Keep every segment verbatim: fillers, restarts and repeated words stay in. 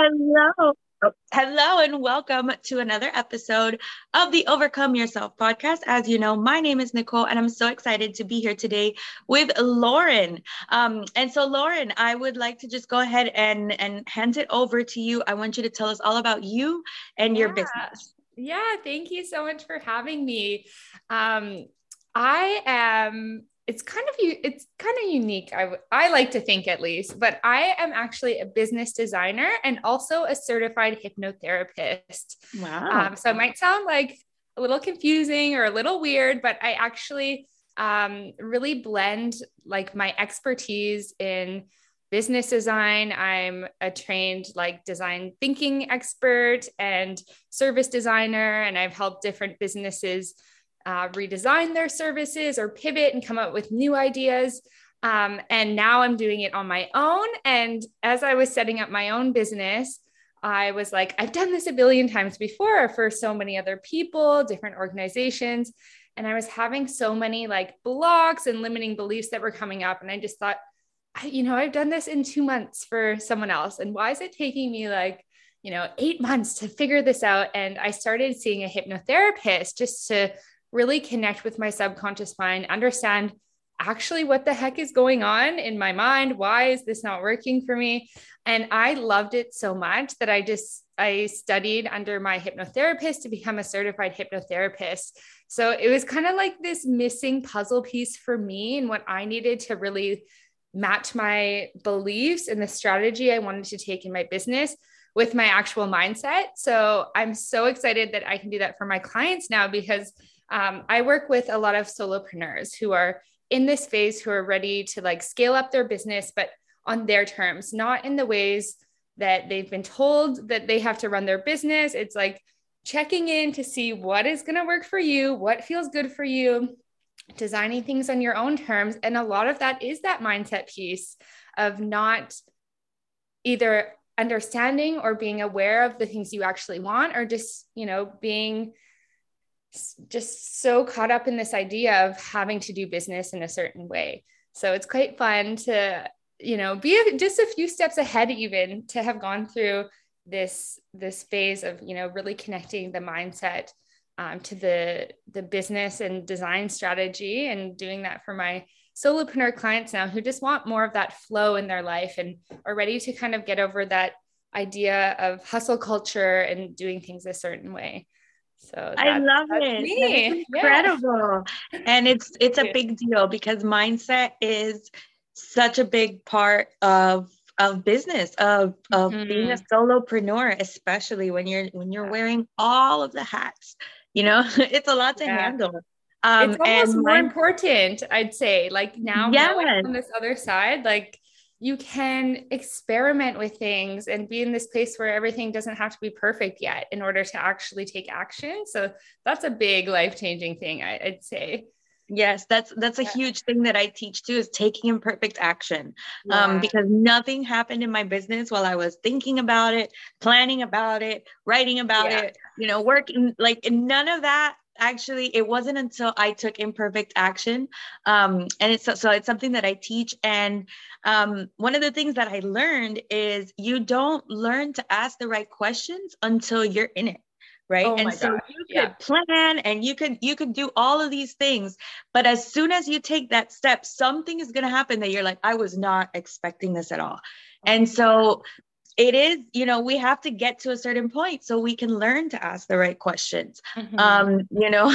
Hello. Hello and welcome to another episode of the Overcome Yourself podcast. As you know, my name is Nicole and I'm so excited to be here today with Lauren. Um, and so Lauren, I would like to just go ahead and, and hand it over to you. I want you to tell us all about you and yeah. your business. Yeah. Thank you so much for having me. Um, I am... It's kind of it's kind of unique, I, I like to think at least, but I am actually a business designer and also a certified hypnotherapist. Wow. Um, so it might sound like a little confusing or a little weird, but I actually um, really blend like my expertise in business design. I'm a trained like design thinking expert and service designer, and I've helped different businesses Uh, redesign their services or pivot and come up with new ideas. Um, and now I'm doing it on my own. And as I was setting up my own business, I was like, I've done this a billion times before for so many other people, different organizations. And I was having so many like blocks and limiting beliefs that were coming up. And I just thought, you know, I've done this in two months for someone else. And why is it taking me like, you know, eight months to figure this out? And I started seeing a hypnotherapist just to really connect with my subconscious mind, understand actually what the heck is going on in my mind. Why is this not working for me? And I loved it so much that I just, I studied under my hypnotherapist to become a certified hypnotherapist. So it was kind of like this missing puzzle piece for me and what I needed to really match my beliefs and the strategy I wanted to take in my business with my actual mindset. So I'm so excited that I can do that for my clients now, because Um, I work with a lot of solopreneurs who are in this phase, who are ready to like scale up their business, but on their terms, not in the ways that they've been told that they have to run their business. It's like checking in to see what is going to work for you, what feels good for you, designing things on your own terms. And a lot of that is that mindset piece of not either understanding or being aware of the things you actually want, or just, you know, being just so caught up in this idea of having to do business in a certain way. So it's quite fun to, you know, be just a few steps ahead, even to have gone through this, this phase of, you know, really connecting the mindset um, to the, the business and design strategy, and doing that for my solopreneur clients now who just want more of that flow in their life and are ready to kind of get over that idea of hustle culture and doing things a certain way. So I love it. Incredible. Yeah. And it's, it's a big deal because mindset is such a big part of, of business, of, of mm-hmm. being a solopreneur, especially when you're, when you're yeah. wearing all of the hats, you know, it's a lot to yeah. handle. Um, it's almost and more mind- important, I'd say, like now yes. I'm on this other side, like you can experiment with things and be in this place where everything doesn't have to be perfect yet in order to actually take action. So that's a big life-changing thing, I, I'd say. Yes. That's, that's a yeah. huge thing that I teach too, is taking imperfect action. Yeah. Um, because nothing happened in my business while I was thinking about it, planning about it, writing about yeah. it, you know, working, like none of that. Actually, it wasn't until I took imperfect action. Um, and it's, so it's something that I teach. And um, one of the things that I learned is you don't learn to ask the right questions until you're in it. Right. Oh and so God. you could yeah. plan and you could, you could do all of these things, but as soon as you take that step, something is going to happen that you're like, I was not expecting this at all. Oh, and so it is, you know, we have to get to a certain point so we can learn to ask the right questions, mm-hmm. um, you know,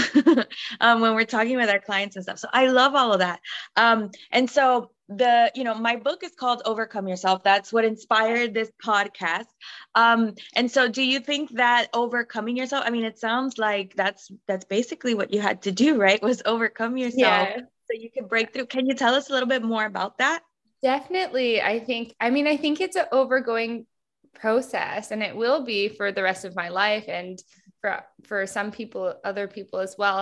um, when we're talking with our clients and stuff. So I love all of that. Um, and so the, you know, my book is called Overcome Yourself. That's what inspired this podcast. Um, and so do you think that overcoming yourself, I mean, it sounds like that's, that's basically what you had to do, right? Was overcome yourself yeah. so you could break through. Can you tell us a little bit more about that? Definitely. I think, I mean, I think it's an overgoing process, and it will be for the rest of my life, and for for some people, other people as well.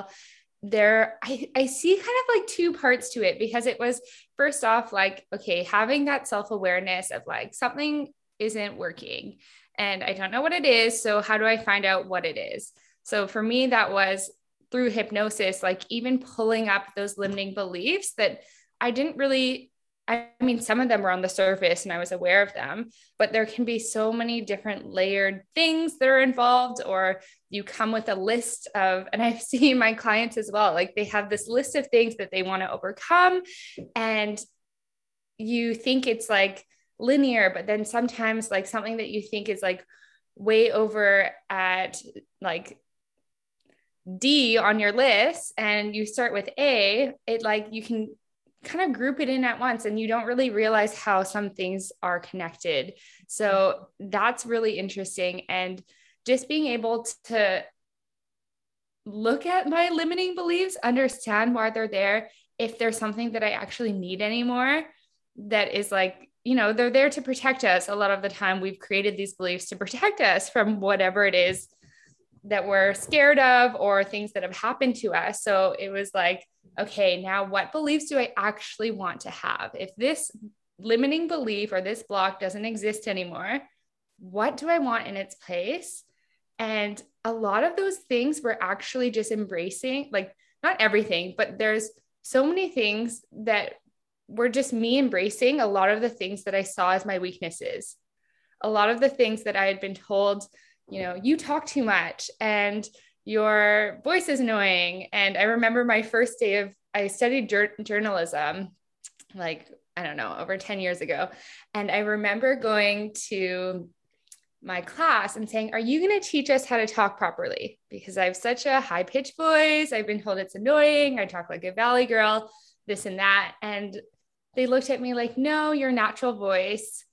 There, I, I see kind of like two parts to it, because it was first off, like, okay, having that self-awareness of like something isn't working and I don't know what it is. So how do I find out what it is? So for me, that was through hypnosis, like even pulling up those limiting beliefs that I didn't really I mean, some of them were on the surface and I was aware of them, but there can be so many different layered things that are involved, or you come with a list of, and I've seen my clients as well, like they have this list of things that they want to overcome, and you think it's like linear, but then sometimes like something that you think is like way over at like D on your list, and you start with A, it like you can kind of group it in at once and you don't really realize how some things are connected. So that's really interesting. And just being able to look at my limiting beliefs, understand why they're there, if there's something that I actually need anymore, that is like, you know, they're there to protect us. A lot of the time we've created these beliefs to protect us from whatever it is that we're scared of or things that have happened to us. So it was like, okay, now what beliefs do I actually want to have? If this limiting belief or this block doesn't exist anymore, what do I want in its place? And a lot of those things we're actually just embracing, like not everything, but there's so many things that were just me embracing a lot of the things that I saw as my weaknesses. A lot of the things that I had been told, you know, you talk too much and your voice is annoying. And I remember my first day of, I studied jur- journalism, like, I don't know, over ten years ago. And I remember going to my class and saying, are you going to teach us how to talk properly? Because I have such a high pitched voice. I've been told it's annoying. I talk like a valley girl, this and that. And they looked at me like, no, your natural voice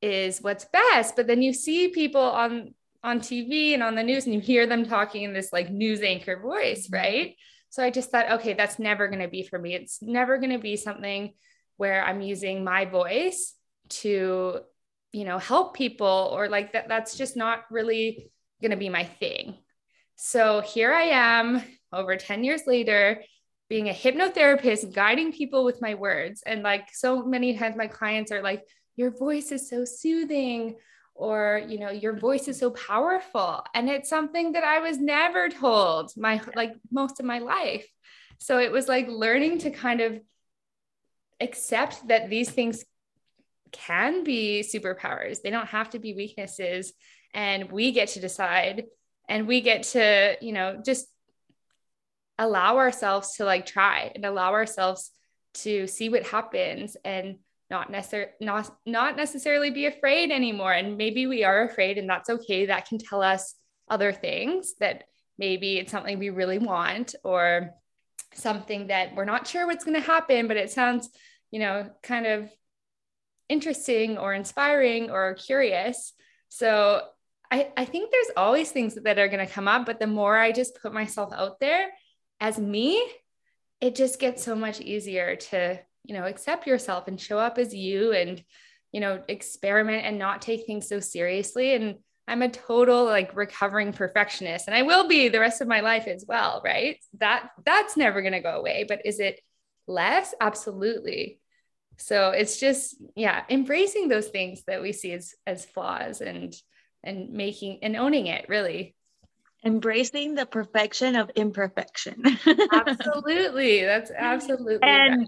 is what's best. But then you see people on, on T V and on the news and you hear them talking in this like news anchor voice, right? So I just thought, okay, that's never going to be for me. It's never going to be something where I'm using my voice to, you know, help people, or like that, that's just not really going to be my thing. So here I am over ten years later, being a hypnotherapist, guiding people with my words. And like, so many times my clients are like, your voice is so soothing, or, you know, your voice is so powerful. And it's something that I was never told my, like most of my life. So it was like learning to kind of accept that these things can be superpowers. They don't have to be weaknesses, and we get to decide, and we get to, you know, just allow ourselves to like try and allow ourselves to see what happens, and not necessarily not, not necessarily be afraid anymore. And maybe we are afraid, and that's okay. That can tell us other things, that maybe it's something we really want, or something that we're not sure what's going to happen, but it sounds, you know, kind of interesting or inspiring or curious. So I, I think there's always things that are going to come up, but the more I just put myself out there as me, it just gets so much easier to, you know, accept yourself and show up as you, and, you know, experiment and not take things so seriously. And I'm a total like recovering perfectionist, and I will be the rest of my life as well, right? That that's never going to go away, but is it less? Absolutely. So it's just, yeah, embracing those things that we see as, as flaws, and, and making and owning it, really. Embracing the perfection of imperfection. Absolutely. That's absolutely. And right.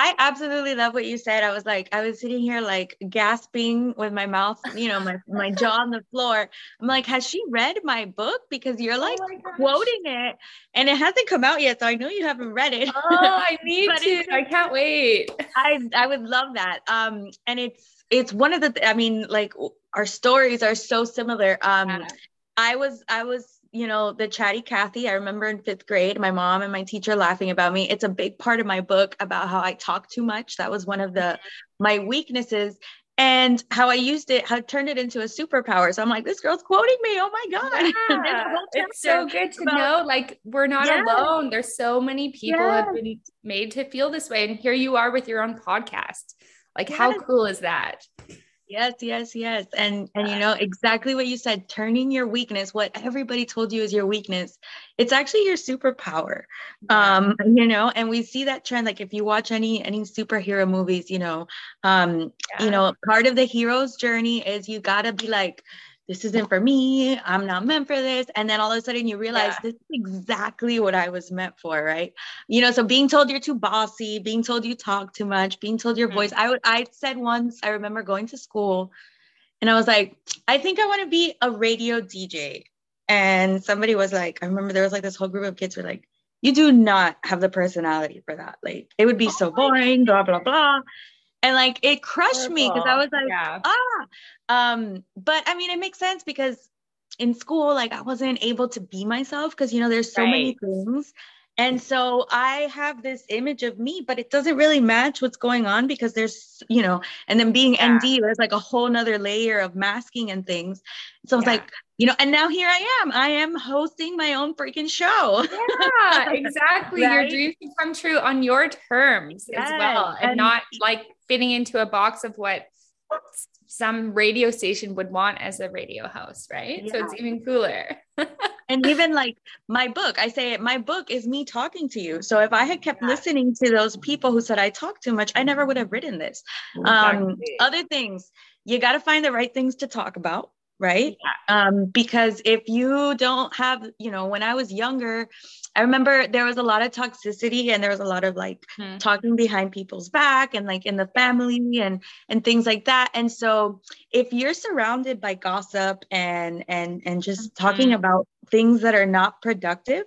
I absolutely love what you said. I was like, I was sitting here like gasping with my mouth, you know, my, my jaw on the floor. I'm like, has she read my book? Because you're like oh quoting it, and it hasn't come out yet. So I know you haven't read it. Oh, I need to. I can't wait. I, I would love that. Um, and it's, it's one of the, th- I mean, like our stories are so similar. Um, yeah. I was, I was, you know, the chatty Kathy. I remember in fifth grade, my mom and my teacher laughing about me. It's a big part of my book about how I talk too much. That was one of the, my weaknesses, and how I used it, how I turned it into a superpower. So I'm like, this girl's quoting me. Oh my God. Yeah. It's so good to about, know, like, we're not yeah. alone. There's so many people yeah. have been made to feel this way. And here you are with your own podcast. Like, yes. How cool is that? Yes, yes, yes. And, and, you know, exactly what you said, turning your weakness, what everybody told you is your weakness, it's actually your superpower. Um, you know, and we see that trend, like if you watch any, any superhero movies, you know, um, yeah. you know, part of the hero's journey is you gotta be like, this isn't for me. I'm not meant for this. And then all of a sudden you realize yeah. this is exactly what I was meant for, right? You know, so being told you're too bossy, being told you talk too much, being told your mm-hmm. voice. I would, I said once, I remember going to school and I was like, I think I want to be a radio D J. And somebody was like, I remember there was like this whole group of kids were like, you do not have the personality for that. Like, it would be oh so boring, blah, blah, blah. And like, it crushed Horrible. me because I was like, yeah. ah, um, but I mean, it makes sense because in school, like I wasn't able to be myself because, you know, there's so right. many things. And so I have this image of me, but it doesn't really match what's going on because there's, you know, and then being yeah. M D, there's like a whole nother layer of masking and things. So I was yeah. like, you know, and now here I am, I am hosting my own freaking show. Yeah, exactly. Right? Your dreams can come true on your terms yes. as well. And, and not like fitting into a box of what some radio station would want as a radio host. Right. Yeah. So it's even cooler. And even like my book, I say it, my book is me talking to you. So if I had kept yeah. listening to those people who said I talk too much, I never would have written this. Exactly. Um, other things, you got to find the right things to talk about. Right. Yeah. Um, because if you don't have, you know, when I was younger, I remember there was a lot of toxicity and there was a lot of like mm-hmm. talking behind people's back and like in the family and, and things like that. And so if you're surrounded by gossip and, and, and just mm-hmm. talking about things that are not productive,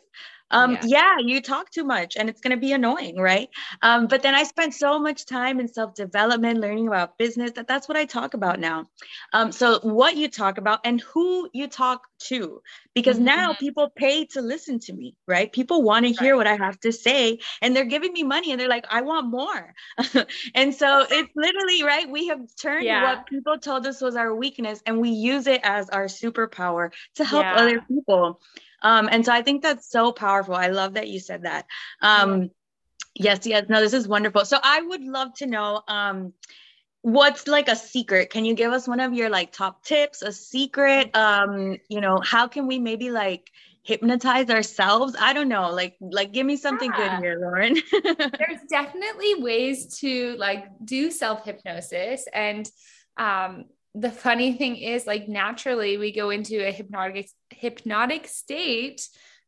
um, yeah. yeah, you talk too much and it's going to be annoying. Right. Um, but then I spent so much time in self-development, learning about business that that's what I talk about now. Um, so what you talk about and who you talk to, because mm-hmm. now people pay to listen to me, right? People want to hear right. what I have to say and they're giving me money and they're like, I want more. And so it's literally, right. We have turned yeah. what people told us was our weakness and we use it as our superpower to help yeah. other people. Um, and so I think that's so powerful. I love that you said that. Um, yeah. Yes, yes. No, this is wonderful. So I would love to know, um, what's like a secret? Can you give us one of your like top tips, a secret? Um, you know, how can we maybe like hypnotize ourselves? I don't know. Like, like give me something yeah. good here, Lauren. There's definitely ways to like do self-hypnosis. And, um, the funny thing is like, naturally we go into a hypnotic, hypnotic state,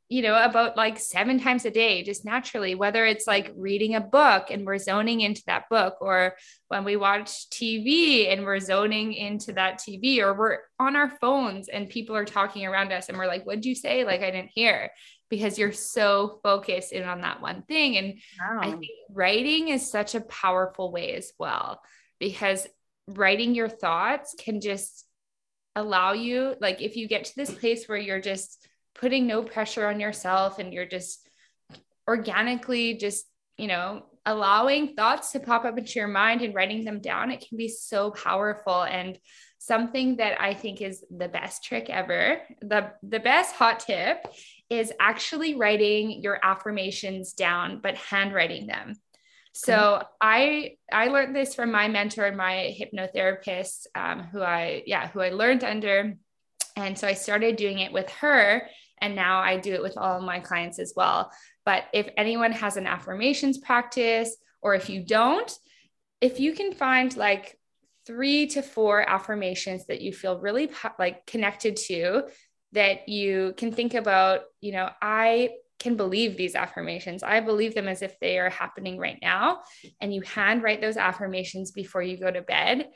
you know, about like seven times a day, just naturally, whether it's like reading a book and we're zoning into that book, or when we watch T V and we're zoning into that T V, or we're on our phones and people are talking around us and we're like, what'd you say? Like, I didn't hear, because you're so focused in on that one thing. And wow. I think writing is such a powerful way as well, because writing your thoughts can just allow you, like, if you get to this place where you're just putting no pressure on yourself and you're just organically just, you know, allowing thoughts to pop up into your mind and writing them down, it can be so powerful. And something that I think is the best trick ever, the, the best hot tip is actually writing your affirmations down, but handwriting them. So I, I learned this from my mentor and my hypnotherapist, um, who I, yeah, who I learned under. And so I started doing it with her and now I do it with all of my clients as well. But if anyone has an affirmations practice, or if you don't, if you can find like three to four affirmations that you feel really like connected to, that you can think about, you know, I can believe these affirmations. I believe them as if they are happening right now. And you handwrite those affirmations before you go to bed.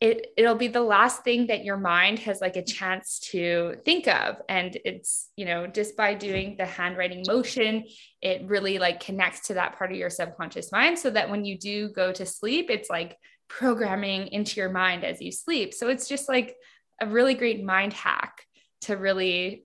It, it'll be the last thing that your mind has like a chance to think of. And it's, you know, just by doing the handwriting motion, it really like connects to that part of your subconscious mind, so that when you do go to sleep, it's like programming into your mind as you sleep. So it's just like a really great mind hack to really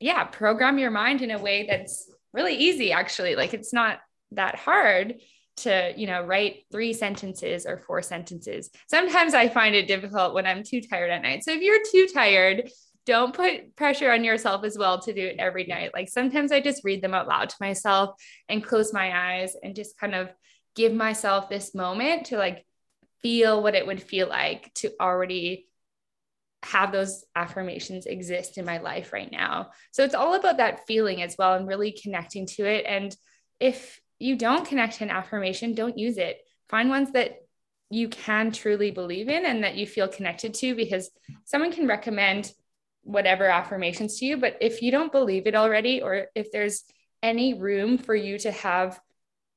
yeah, program your mind in a way that's really easy, actually. Like, it's not that hard to, you know, write three sentences or four sentences. Sometimes I find it difficult when I'm too tired at night. So if you're too tired, don't put pressure on yourself as well to do it every night. Like, sometimes I just read them out loud to myself and close my eyes and just kind of give myself this moment to like feel what it would feel like to already have those affirmations exist in my life right now. So it's all about that feeling as well and really connecting to it. And if you don't connect to an affirmation, don't use it. Find ones that you can truly believe in and that you feel connected to, because someone can recommend whatever affirmations to you. But if you don't believe it already, or if there's any room for you to have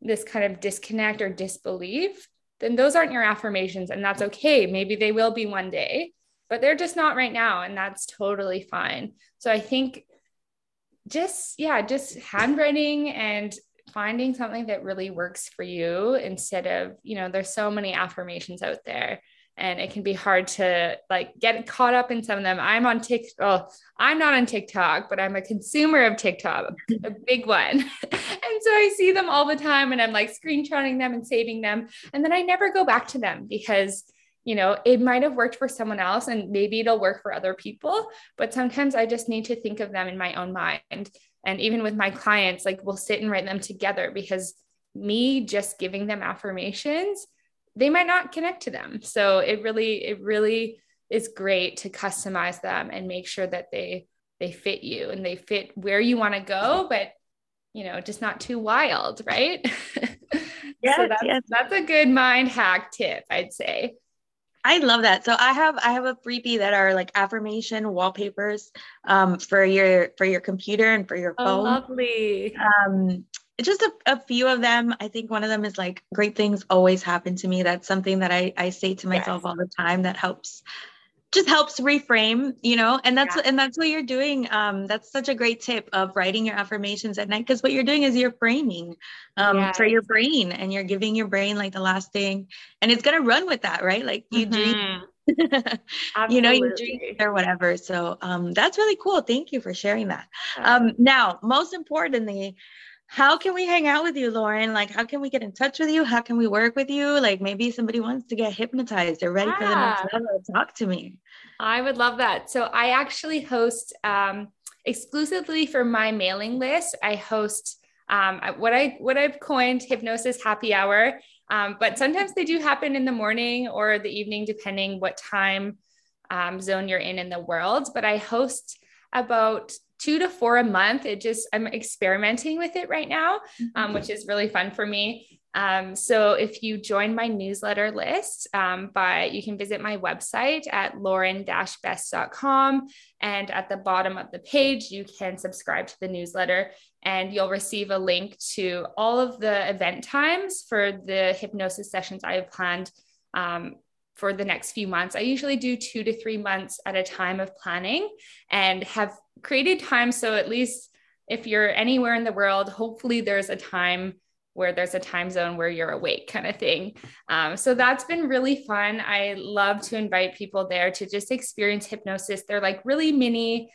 this kind of disconnect or disbelief, then those aren't your affirmations, and that's okay. Maybe they will be one day, but they're just not right now. And that's totally fine. So I think just, yeah, just handwriting and finding something that really works for you, instead of, you know, there's so many affirmations out there, and it can be hard to like get caught up in some of them. I'm on TikTok. Well, I'm not on TikTok, but I'm a consumer of TikTok, a big one. And so I see them all the time, and I'm like screenshotting them and saving them. And then I never go back to them because, you know, it might've worked for someone else, and maybe it'll work for other people, but sometimes I just need to think of them in my own mind. And even with my clients, like we'll sit and write them together, because me just giving them affirmations, they might not connect to them. So it really, it really is great to customize them and make sure that they, they fit you and they fit where you want to go, but, you know, just not too wild. Right. Yes, so that's, yes. That's a good mind hack tip, I'd say. I love that. So I have, I have a freebie that are like affirmation wallpapers, um, for your, for your computer and for your phone. Oh, lovely. Um, Just a, a few of them. I think one of them is like, great things always happen to me. That's something that I, I say to myself yes. all the time. That helps, just helps reframe, you know, and that's, yeah. and that's what you're doing. Um, that's such a great tip of writing your affirmations at night. Cause what you're doing is you're framing um, yes. for your brain, and you're giving your brain like the last thing, and it's going to run with that, right? Like you mm-hmm. dream, you know, you dream or whatever. So um, that's really cool. Thank you for sharing that. Um, now, most importantly, how can we hang out with you, Lauren? Like, how can we get in touch with you? How can we work with you? Like, maybe somebody wants to get hypnotized. They're ready yeah. for the next level. Talk to me. I would love that. So I actually host um, exclusively for my mailing list. I host um, what I, what I've coined Hypnosis Happy Hour. Um, but sometimes they do happen in the morning or the evening, depending what time um, zone you're in in the world. But I host about two to four a month. It just, I'm experimenting with it right now, um, which is really fun for me. Um, so if you join my newsletter list, um, by, you can visit my website at lauren dash best dot com. And at the bottom of the page, you can subscribe to the newsletter, and you'll receive a link to all of the event times for the hypnosis sessions I have planned, um, for the next few months. I usually do two to three months at a time of planning, and have created time. So at least if you're anywhere in the world, hopefully there's a time where there's a time zone where you're awake, kind of thing. Um, so that's been really fun. I love to invite people there to just experience hypnosis. They're like really mini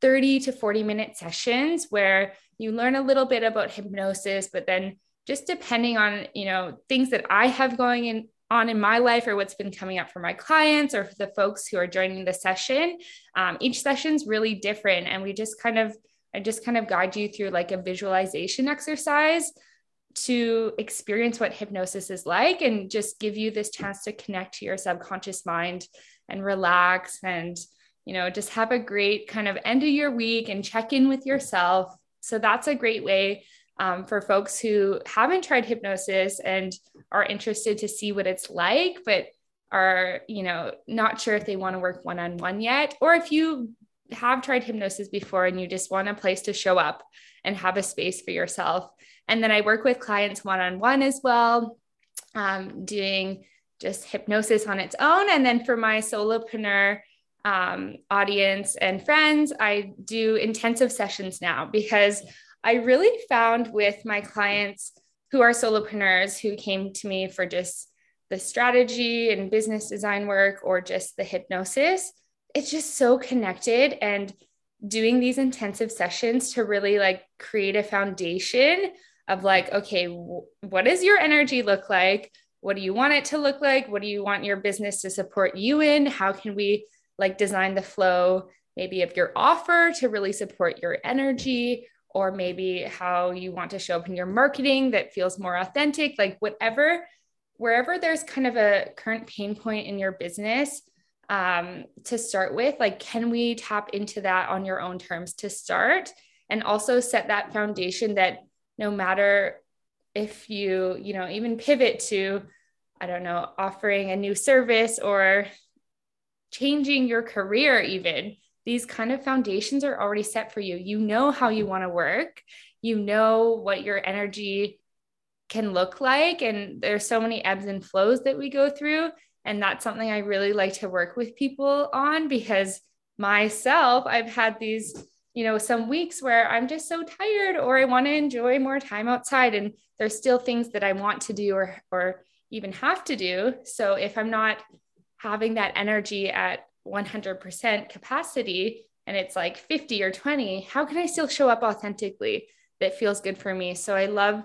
thirty to forty minute sessions where you learn a little bit about hypnosis, but then just depending on, you know, things that I have going in on in my life, or what's been coming up for my clients, or for the folks who are joining the session. Um, each session's really different. And we just kind of, I just kind of guide you through like a visualization exercise to experience what hypnosis is like, and just give you this chance to connect to your subconscious mind and relax, and, you know, just have a great kind of end of your week and check in with yourself. So that's a great way Um, for folks who haven't tried hypnosis and are interested to see what it's like, but are, you know, not sure if they want to work one-on-one yet, or if you have tried hypnosis before and you just want a place to show up and have a space for yourself. And then I work with clients one-on-one as well, um, doing just hypnosis on its own. And then for my solopreneur um, audience and friends, I do intensive sessions now, because I really found with my clients who are solopreneurs, who came to me for just the strategy and business design work, or just the hypnosis, it's just so connected. And doing these intensive sessions to really like create a foundation of like, okay, w- what does your energy look like? What do you want it to look like? What do you want your business to support you in? How can we like design the flow, maybe of your offer to really support your energy, or maybe how you want to show up in your marketing that feels more authentic, like whatever, wherever there's kind of a current pain point in your business, um, to start with, like, can we tap into that on your own terms to start, and also set that foundation that no matter if you, you know, even pivot to, I don't know, offering a new service or changing your career even, these kind of foundations are already set for you. You know how you want to work. You know what your energy can look like. And there's so many ebbs and flows that we go through. And that's something I really like to work with people on, because myself, I've had these, you know, some weeks where I'm just so tired, or I want to enjoy more time outside. And there's still things that I want to do, or, or even have to do. So if I'm not having that energy at one hundred percent capacity, and it's like fifty or twenty, how can I still show up authentically that feels good for me? So I love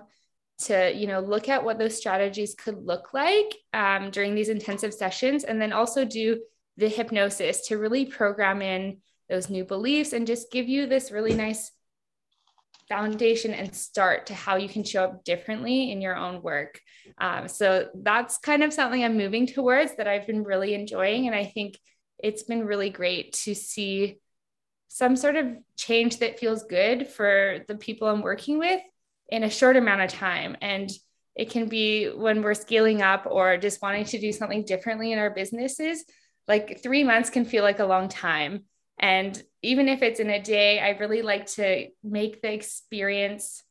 to, you know, look at what those strategies could look like um, during these intensive sessions, and then also do the hypnosis to really program in those new beliefs and just give you this really nice foundation and start to how you can show up differently in your own work. Um, so that's kind of something I'm moving towards that I've been really enjoying. And I think it's been really great to see some sort of change that feels good for the people I'm working with in a short amount of time. And it can be when we're scaling up or just wanting to do something differently in our businesses, like three months can feel like a long time. And even if it's in a day, I really like to make the experience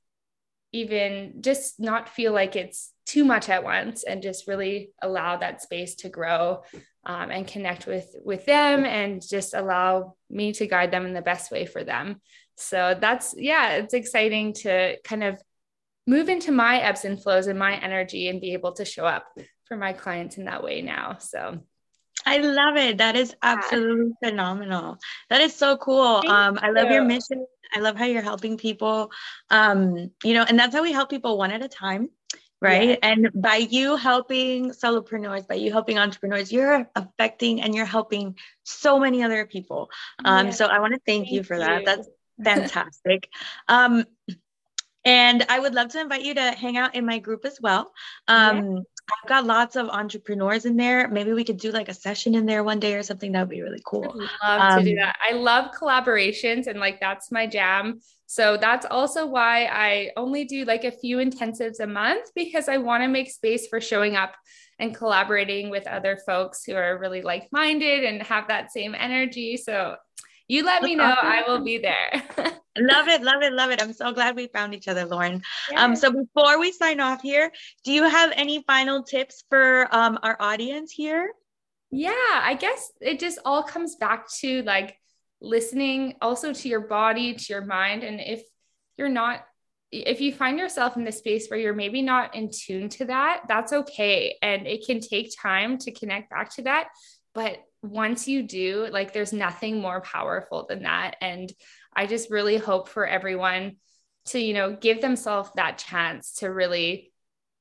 even just not feel like it's too much at once, and just really allow that space to grow um, and connect with, with them, and just allow me to guide them in the best way for them. So that's, yeah, it's exciting to kind of move into my ebbs and flows and my energy and be able to show up for my clients in that way now. So I love it. That is absolutely yeah. phenomenal. That is so cool. Thank um, I love you. Your mission. I love how you're helping people, um, you know, and that's how we help people one at a time. Right. Yeah. And by you helping solopreneurs, by you helping entrepreneurs, you're affecting and you're helping so many other people. Um, yeah. So I want to thank, thank you for you. that. That's fantastic. um, and I would love to invite you to hang out in my group as well. Um, yeah. I've got lots of entrepreneurs in there. Maybe we could do like a session in there one day or something. That would be really cool. I love um, to do that. I love collaborations, and like, that's my jam. So that's also why I only do like a few intensives a month, because I want to make space for showing up and collaborating with other folks who are really like-minded and have that same energy. So you let me know. Awesome. I will be there. Love it. Love it. Love it. I'm so glad we found each other, Lauren. Yes. Um, so before we sign off here, do you have any final tips for um, our audience here? Yeah, I guess it just all comes back to like listening also to your body, to your mind. And if you're not, if you find yourself in the space where you're maybe not in tune to that, that's okay. And it can take time to connect back to that. But once you do, like, there's nothing more powerful than that. And I just really hope for everyone to, you know, give themselves that chance to really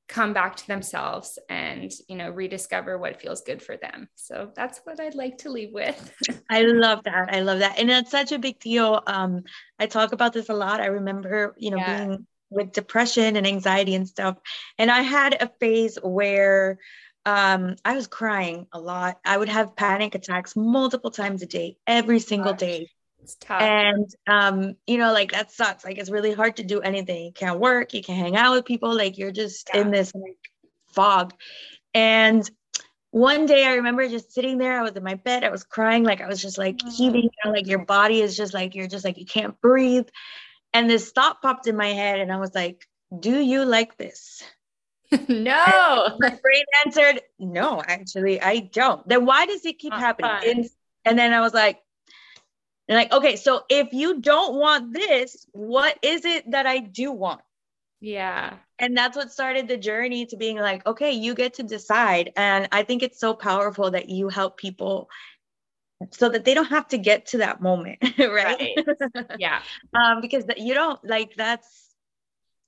come back to themselves and, you know, rediscover what feels good for them. So that's what I'd like to leave with. I love that. I love that. And it's such a big deal. Um, I talk about this a lot. I remember, you know, yeah. being with depression and anxiety and stuff. And I had a phase where Um, I was crying a lot. I would have panic attacks multiple times a day, every single Gosh, day. It's tough. And, um, you know, like that sucks. Like, it's really hard to do anything. You can't work. You can't hang out with people. Like, you're just yeah. in this like fog. And one day I remember just sitting there, I was in my bed. I was crying. Like, I was just like mm-hmm. heaving, you know, like your body is just like, you're just like, you can't breathe. And this thought popped in my head and I was like, do you like this? No, my brain answered, no, actually, I don't. Then why does it keep Not happening? It, and then I was like, and like, okay, so if you don't want this, what is it that I do want? Yeah. And that's what started the journey to being like, okay, you get to decide. And I think it's so powerful that you help people so that they don't have to get to that moment. Right. right. Yeah. um, because you don't like that's,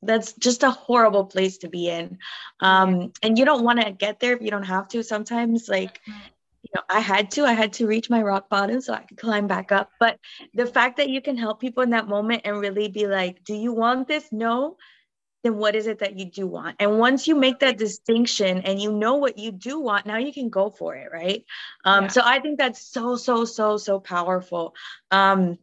that's just a horrible place to be in. Um, and you don't want to get there if you don't have to sometimes. Like, you know, I had to, I had to reach my rock bottom so I could climb back up. But the fact that you can help people in that moment and really be like, do you want this? No. Then what is it that you do want? And once you make that distinction and you know what you do want, now you can go for it. Right. Um, yeah. So I think that's so, so, so, so powerful. Um,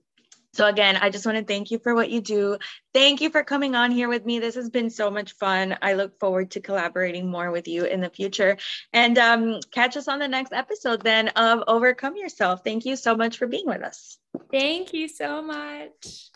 So again, I just want to thank you for what you do. Thank you for coming on here with me. This has been so much fun. I look forward to collaborating more with you in the future, and um, catch us on the next episode then of Overcome Yourself. Thank you so much for being with us. Thank you so much.